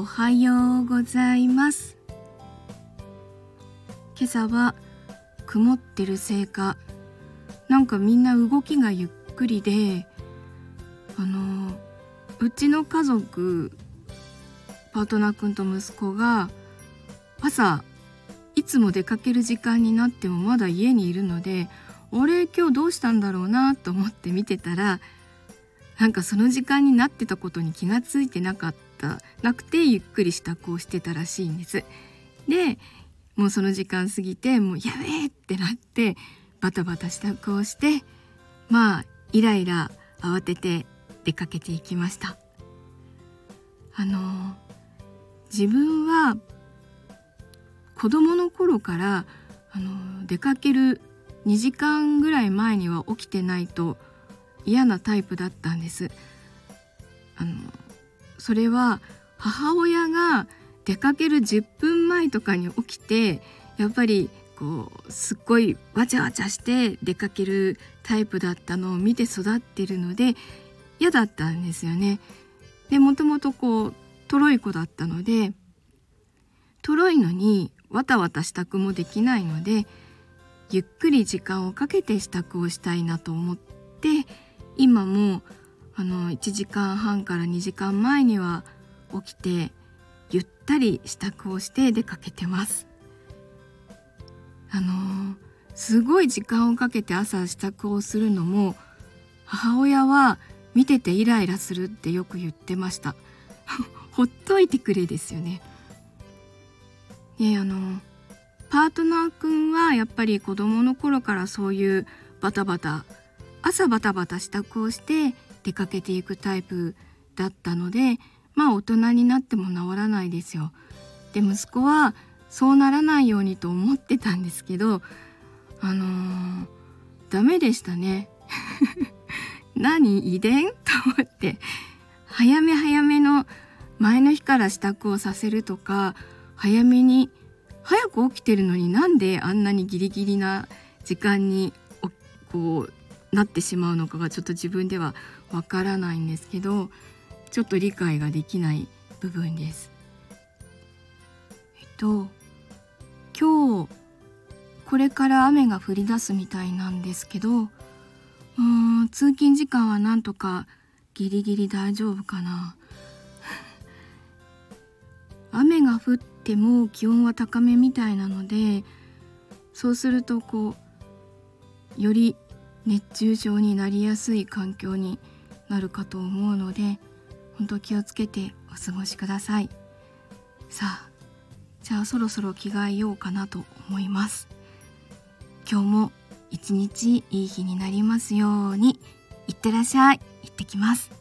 おはようございます。今朝は曇ってるせいかなんかみんな動きがゆっくりで、うちの家族パートナーくんと息子が朝いつも出かける時間になってもまだ家にいるので、俺今日どうしたんだろうなと思って見てたら、なんかその時間になってたことに気がついてなくてゆっくりしたこうしてたらしいんです。でもうその時間過ぎてもうやべえってなってバタバタしたこうして、イライラ慌てて出かけていきました。自分は子供の頃から出かける2時間ぐらい前には起きてないと嫌なタイプだったんです。それは母親が出かける10分前とかに起きて、やっぱりこうすっごいわちゃわちゃして出かけるタイプだったのを見て育ってるので嫌だったんですよね。でもともとこうトロい子だったので、トロいのにわたわた支度もできないので、ゆっくり時間をかけて支度をしたいなと思って、今も1時間半から2時間前には起きてゆったり支度をして出かけてます。すごい時間をかけて朝支度をするのも、母親は見ててイライラするってよく言ってましたほっといてくれですよね。パートナーくんはやっぱり子供の頃からそういうバタバタ、朝バタバタ支度をして出かけていくタイプだったので、大人になっても治らないですよ。で息子はそうならないようにと思ってたんですけど、ダメでしたね何遺伝と思って、早めの前の日から支度をさせるとか、早めに早く起きてるのになんであんなにギリギリな時間にこうなってしまうのかがちょっと自分ではわからないんですけど、ちょっと理解ができない部分です。今日これから雨が降り出すみたいなんですけど、通勤時間はなんとかギリギリ大丈夫かな雨が降っても気温は高めみたいなので、そうするとより熱中症になりやすい環境になるかと思うので、本当気をつけてお過ごしください。じゃあそろそろ着替えようかなと思います。今日も一日いい日になりますように。いってらっしゃい。行ってきます。